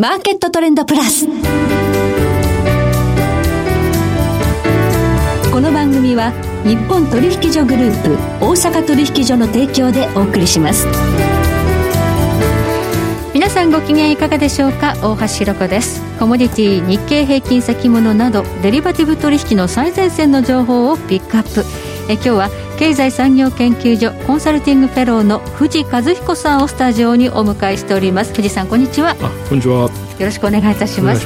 マーケットトレンドプラス。この番組は日本取引所グループ大阪取引所の提供でお送りします。皆さんご機嫌いかがでしょうか。大橋ろこです。コモディティ、日経平均先物などデリバティブ取引の最前線の情報をピックアップ。今日は経済産業研究所コンサルティングフェローの藤和彦さんをスタジオにお迎えしております。藤さん、こんにちは。こんにちは。よろしくお願いいたします。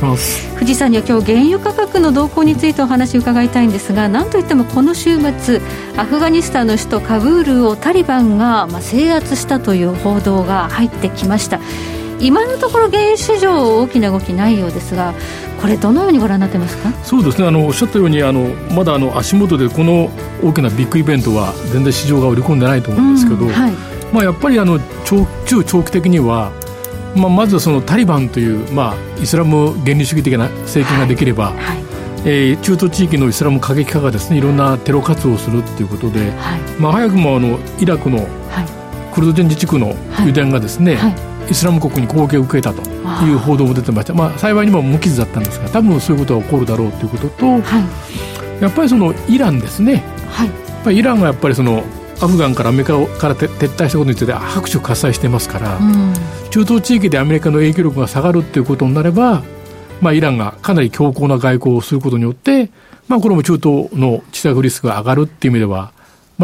藤さんには今日原油価格の動向についてお話を伺いたいんですが、なんといってもこの週末アフガニスタンの首都カブールをタリバンが制圧したという報道が入ってきました。今のところ原油市場大きな動きないようですが、これどのようにご覧になってますか。そうですね、おっしゃったようにまだ足元でこの大きなビッグイベントは全然市場が織り込んでないと思うんですけど、やっぱり中長期的には、まずはそのタリバンという、イスラム原理主義的な政権ができれば、中東地域のイスラム過激派がですね、いろんなテロ活動をするということで、早くもイラクのクルド人自治区の油田がですね、イスラム国に攻撃を受けたという報道も出てました。幸いにも無傷だったんですが、多分そういうことは起こるだろうということと、やっぱりそのイランですね、やっぱりイランがやっぱりそのアフガンからアメリカから撤退したことについて拍手喝采してますから、中東地域でアメリカの影響力が下がるということになれば、イランがかなり強硬な外交をすることによって、これも中東の地政学リスクが上がるっていう意味では、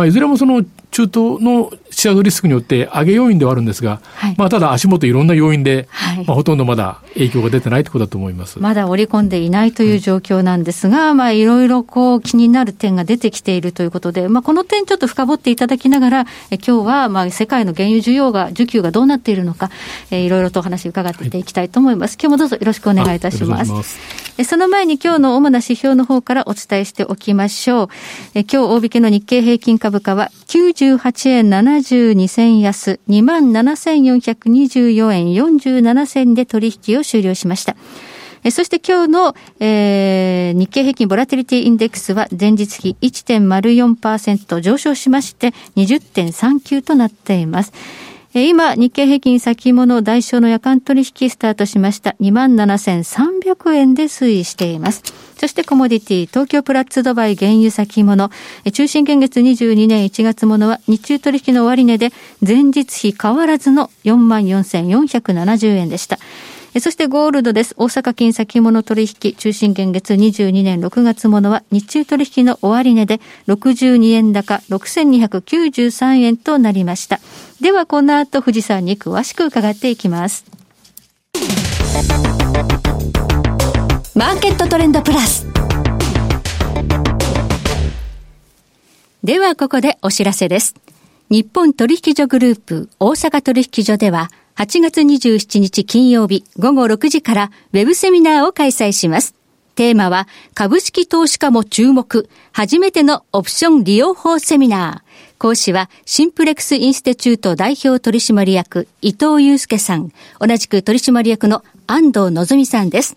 いずれもその中東の地政リスクによって上げ要因ではあるんですが、ただ足元いろんな要因で、ほとんどまだ影響が出てないということだと思います。まだ織り込んでいないという状況なんですが、いろいろ気になる点が出てきているということで、この点ちょっと深掘っていただきながら、今日は世界の原油需給がどうなっているのか、いろいろとお話伺っていきたいと思います。今日もどうぞよろしくお願いいたします。その前に今日の主な指標の方からお伝えしておきましょう。今日大引けの日経平均株価は98円72銭安 27,424 円47銭で取引を終了しました。そして今日の、日経平均ボラティリティインデックスは前日比 1.04% 上昇しまして 20.39 となっています。今日経平均先物代償の夜間取引スタートしました。 27,300 円で推移しています。そしてコモディティ東京プラッツドバイ原油先物中心現月22年1月ものは日中取引の終値で前日比変わらずの 44,470 円でした。そしてゴールドです。大阪金先物取引中心現月22年6月ものは日中取引の終値で62円高 6,293 円となりました。ではこの後藤さんに詳しく伺っていきます。マーケットトレンドプラスではここでお知らせです。日本取引所グループ大阪取引所では8月27日金曜日午後6時からウェブセミナーを開催します。テーマは株式投資家も注目、初めてのオプション利用法セミナー。講師はシンプレックスインスティチュート代表取締役伊藤祐介さん、同じく取締役の安藤望さんです。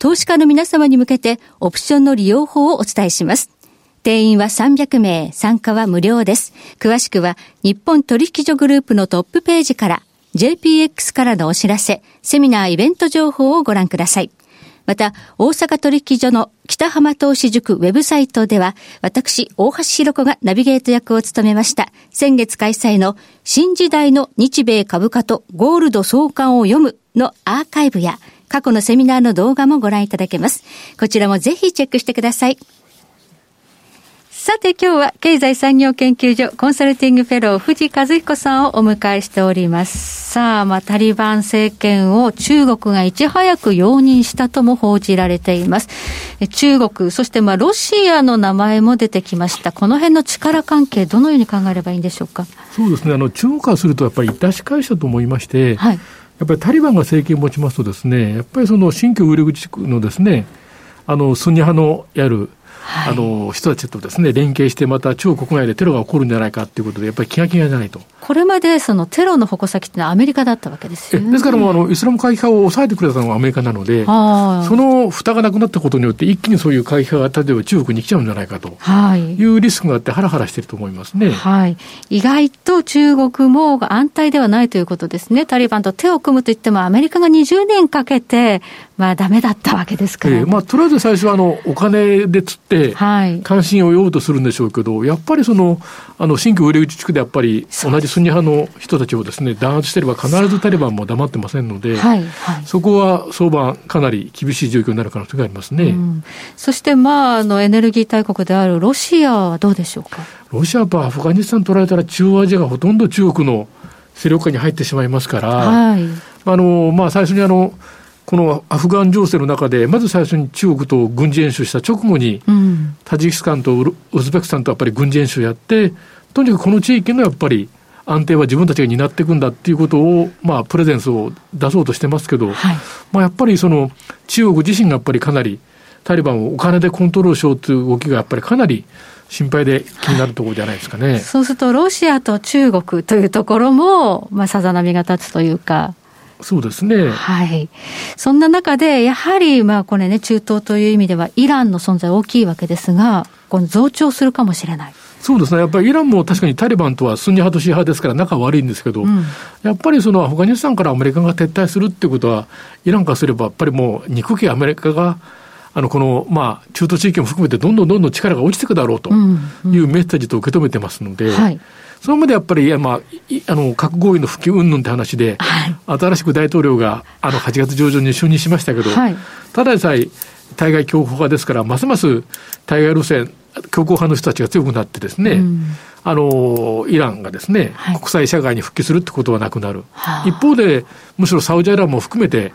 投資家の皆様に向けてオプションの利用法をお伝えします。定員は300名、参加は無料です。詳しくは日本取引所グループのトップページからJPX からのお知らせ、セミナーイベント情報をご覧ください。また、大阪取引所の北浜投資塾ウェブサイトでは、私、大橋ひろこがナビゲート役を務めました。先月開催の新時代の日米株価とゴールド相関を読むのアーカイブや、過去のセミナーの動画もご覧いただけます。こちらもぜひチェックしてください。さて今日は経済産業研究所コンサルティングフェロー藤和彦さんをお迎えしております。さあ、タリバン政権を中国がいち早く容認したとも報じられています。中国、そしてロシアの名前も出てきました。この辺の力関係、どのように考えればいいんでしょうか。そうですね、中国からするとやっぱりいたし返したと思いまして、やっぱりタリバンが政権を持ちますとですね、やっぱりその新疆ウイグル自治区のですね、スンニ派のやる人たちとですね連携してまた中国国内でテロが起こるんじゃないかということでやっぱり気が気がじゃないと。これまでそのテロの矛先ってのはアメリカだったわけですよね。ですからもうイスラム過激派を抑えてくれたのがアメリカなので、その蓋がなくなったことによって一気にそういう過激派が例えば中国に来ちゃうんじゃないかというリスクがあってハラハラしていると思いますね、はい、意外と中国も安泰ではないということですね。タリバンと手を組むといってもアメリカが20年かけてダメだったわけですから、ねとりあえず最初はお金で釣って関心を得ようとするんでしょうけど、やっぱりその新疆ウイグル自治区でやっぱり同じスンニ派の人たちをですね弾圧していれば必ずタリバンも黙ってませんので、そこは早晩かなり厳しい状況になる可能性がありますね、うん、そしてエネルギー大国であるロシアはどうでしょうか。ロシアはアフガニスタン取られたら中央アジアがほとんど中国の勢力下に入ってしまいますから、最初にこのアフガン情勢の中でまず最初に中国と軍事演習した直後に、タジキスタンとウズベキスタンとやっぱり軍事演習をやって、とにかくこの地域のやっぱり安定は自分たちが担っていくんだっていうことを、プレゼンスを出そうとしてますけど、やっぱりその中国自身がやっぱりかなりタリバンをお金でコントロールしようという動きがやっぱりかなり心配で気になるところじゃないですかね、そうするとロシアと中国というところも、さざ波が立つというか。そうですね、そんな中でやはりこれね、中東という意味ではイランの存在大きいわけですが、この増長するかもしれない。そうですね、やっぱりイランも確かにタリバンとはスンニ派とシー派ですから仲悪いんですけど、やっぱりそのアフガニスタンからアメリカが撤退するってことはイランからすればやっぱりもう憎きアメリカがこの中東地域も含めてどんどん力が落ちていくだろうというメッセージと受け止めてますので、そのまでやっぱり核合意の普及云々って話で、新しく大統領が8月上旬に就任しましたけど、ただでさえ対外強硬派ですからますます対外路線強硬派の人たちが強くなってですね、イランがですね、国際社会に復帰するってことはなくなる、一方でむしろサウジアラビアも含めて、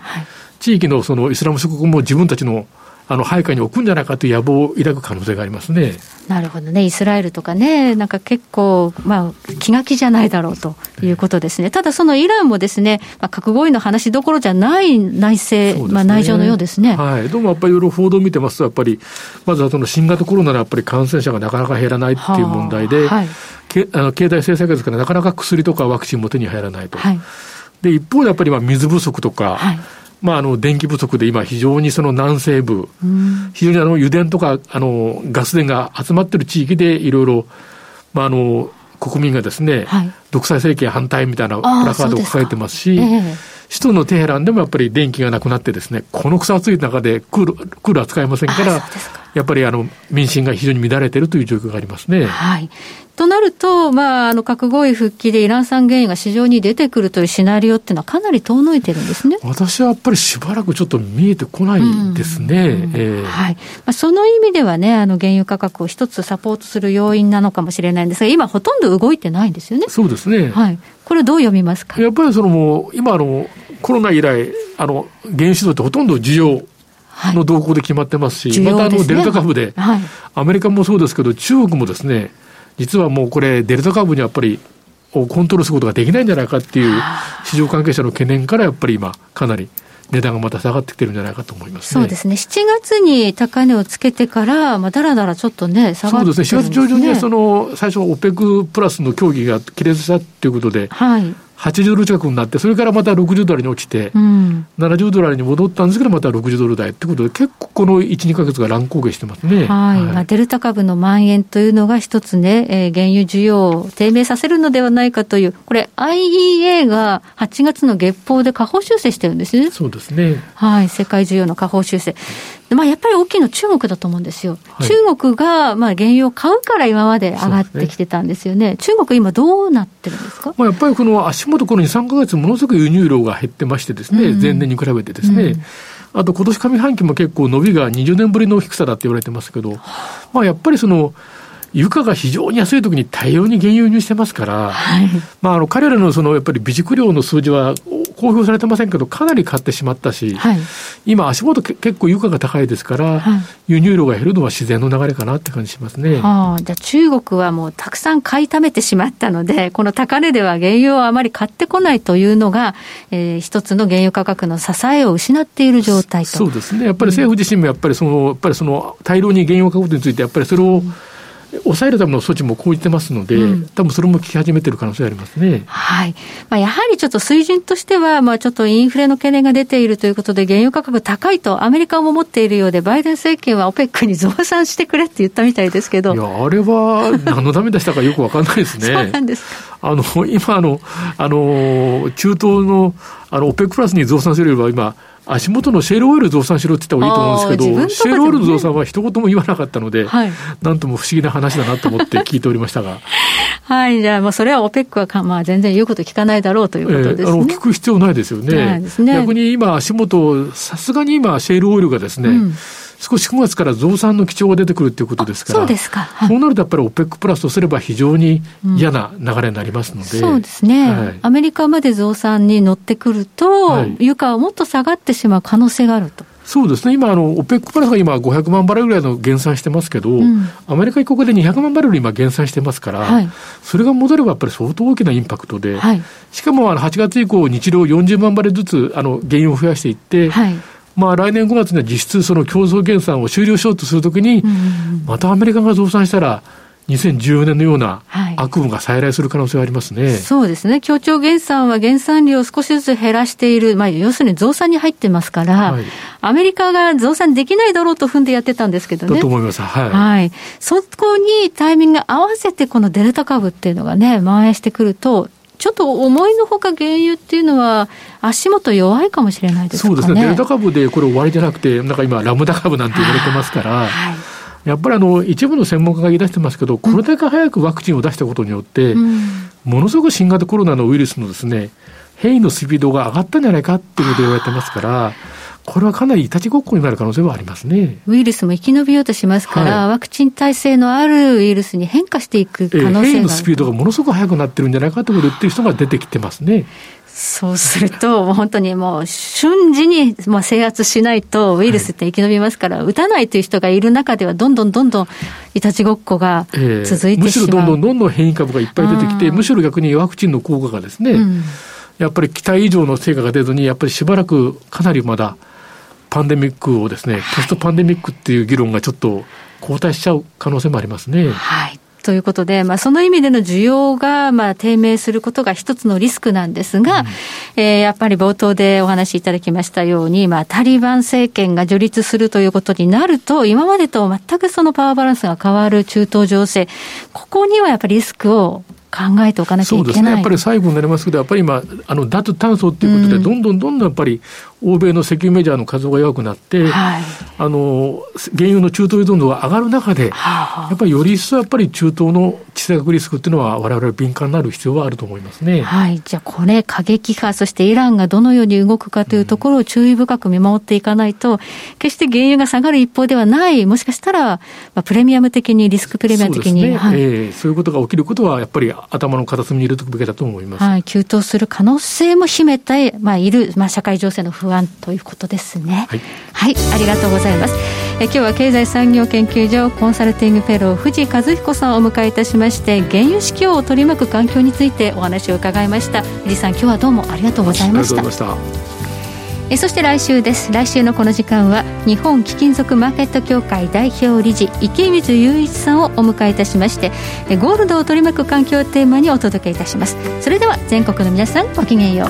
地域のそのイスラム諸国も自分たちの配下に置くんじゃないかという野望を抱く可能性がありますね。なるほどね、イスラエルとかね、なんか結構、気が気じゃないだろうということですね。ただそのイランもですね、核合意の話どころじゃない内政、内情のようですね、どうもやっぱりいろいろ報道を見てますと、やっぱりまずはその新型コロナのやっぱり感染者がなかなか減らないっていう問題で、経済制裁ですからなかなか薬とかワクチンも手に入らないと、で一方でやっぱり水不足とか、電気不足で今非常にその南西部、非常に油田とかガス田が集まっている地域でいろいろ国民がですね、独裁政権反対みたいなプラカードを掲げてますし、首都のテヘランでもやっぱり電気がなくなってですね、この草暑い中でクーラー使えませんから、やっぱり民心が非常に乱れているという状況がありますね。となると、核合意復帰でイラン産原油が市場に出てくるというシナリオっていうのはかなり遠のいてるんですね。私はやっぱりしばらくちょっと見えてこないですね。その意味ではね、原油価格を一つサポートする要因なのかもしれないんですが、今ほとんど動いてないんですよね。そうですね、これどう読みますか。やっぱりもう今コロナ以来原油市場ってほとんど需要の動向で決まってますし、またデルタ株で、アメリカもそうですけど中国もですね、実はもうこれデルタ株にやっぱりコントロールすることができないんじゃないかっていう市場関係者の懸念から、やっぱり今かなり値段がまた下がってきてるんじゃないかと思いますね。そうですね、7月に高値をつけてからだらだらちょっとね下がってるんですね。そうですね、4月上旬には最初 OPEC プラスの協議が亀裂したということで、80ドル近くになって、それからまた60ドルに落ちて、70ドルに戻ったんですけど、また60ドル台ということで、結構この 1,2 ヶ月が乱高下してますね。デルタ株の蔓延というのが一つね、原油需要を低迷させるのではないかという、これ IEA が8月の月報で下方修正してるんですね。そうですね、世界需要の下方修正、やっぱり大きいのは中国だと思うんですよ、中国が原油を買うから今まで上がってきてたんですよね。中国今どうなってるんですか。やっぱりこの足元この 2,3 ヶ月ものすごく輸入量が減ってましてですね、前年に比べてですね、あと今年上半期も結構伸びが20年ぶりの低さだって言われてますけど、やっぱりその油価が非常に安い時に大量に原油輸入してますから、彼らのやっぱり備蓄量の数字は公表されてませんけどかなり買ってしまったし、はい、今足元結構油価が高いですから、はい、輸入量が減るのは自然の流れかなって感じしますね。はあ、じゃあ中国はもうたくさん買い溜めてしまったのでこの高値では原油をあまり買ってこないというのが、一つの原油価格の支えを失っている状態と。そうですね。やっぱり政府自身もやっぱりその大量に原油を買うことについてやっぱりそれを、抑えるための措置も講じてますので、多分それも効き始めてる可能性ありますね。はい。まあ、やはりちょっと水準としては、まあ、ちょっとインフレの懸念が出ているということで原油価格高いとアメリカも思っているようで、バイデン政権は OPEC に増産してくれって言ったみたいですけど、いやあれは何のためでしたかよく分かんないですね。そうなんですか。今中東のOPEC プラスに増産するよりは今足元のシェールオイル増産しろって言った方がいいと思うんですけど、シェールオイルの増産は一言も言わなかったので、はい、なんとも不思議な話だなと思って聞いておりましたがはい、じゃあもうそれは OPEC は、まあ、全然言うこと聞かないだろうということですね。聞く必要ないですよね。逆に今足元さすがに今シェールオイルがですね、少し9月から増産の基調が出てくるということですから、そうですか、はい、そうなるとやっぱり OPEC プラスとすれば非常に嫌な流れになりますので、そうですね、はい、アメリカまで増産に乗ってくると、はい、油価はもっと下がってしまう可能性があると。そうですね。今OPEC プラスが今500万バレルぐらいの減産してますけど、アメリカ一国で200万バレル今減産してますから、はい、それが戻ればやっぱり相当大きなインパクトで、はい、しかも8月以降日量40万バレルずつ原油を増やしていって、はい、まあ、来年5月には実質その競争減産を終了しようとするときに、またアメリカが増産したら2014年のような悪夢が再来する可能性がありますね。はい、そうですね。協調減産は減産量を少しずつ減らしている、まあ、要するに増産に入ってますから、はい、アメリカが増産できないだろうと踏んでやってたんですけどね。だと思います。はい。はい、そこにタイミングが合わせてこのデルタ株っていうのがね、蔓延してくると、ちょっと思いのほか原油っていうのは足元弱いかもしれないですかね。そうですね。デルタ株でこれ終わりじゃなくて、なんか今ラムダ株なんて言われてますから、はい、やっぱり一部の専門家が言い出してますけど、これだけ早くワクチンを出したことによって、ものすごく新型コロナのウイルスのですね、変異のスピードが上がったんじゃないかっていうことを言われてますから、これはかなりいたちごっこになる可能性はありますね。ウイルスも生き延びようとしますから、はい、ワクチン耐性のあるウイルスに変化していく可能性がある。変異のスピードがものすごく速くなってるんじゃないかと言ってる人が出てきてますね。そうするともう本当にもう瞬時に制圧しないとウイルスって生き延びますから、打たないという人がいる中ではどんどんいたちごっこが続いてしまう。むしろどんどん変異株がいっぱい出てきて、むしろ逆にワクチンの効果がですね、やっぱり期待以上の成果が出ずに、やっぱりしばらくかなりまだパンデミックをですね、ポストパンデミックっていう議論がちょっと後退しちゃう可能性もありますね。はい。ということで、まあ、その意味での需要が低迷することが一つのリスクなんですが、やっぱり冒頭でお話しいただきましたように、まあ、タリバン政権が樹立するということになると、今までと全くそのパワーバランスが変わる中東情勢、ここにはやっぱりリスクを考えておかなきゃいけない。そうですね。やっぱり最後になりますけど、やっぱり今脱炭素ということで、どんどんやっぱり欧米の石油メジャーの数が弱くなって、はい、原油の中東依存度が上がる中で、やっぱりより一層やっぱり中東の地政学リスクっていうのは我々敏感になる必要はあると思いますね。はい、じゃあこれ過激派、そしてイランがどのように動くかというところを注意深く見守っていかないと、決して原油が下がる一方ではない、もしかしたら、まあ、リスクプレミアム的に、そうですね、はい、そういうことが起きることはやっぱり頭の片隅に入れておくべきだと思います。はい、急騰する可能性も秘めて、いる、社会情勢の不安ということですね。はい、はい、ありがとうございます。今日は経済産業研究所コンサルティングフェロー藤井一彦さんをお迎えいたしまして、原油市況を取り巻く環境についてお話を伺いました。藤井さん、今日はどうもありがとうございました。ありがとうございました。そして来週です。来週のこの時間は日本貴金属マーケット協会代表理事池水雄一さんをお迎えいたしまして、ゴールドを取り巻く環境をテーマにお届けいたします。それでは全国の皆さん、ごきげんよう。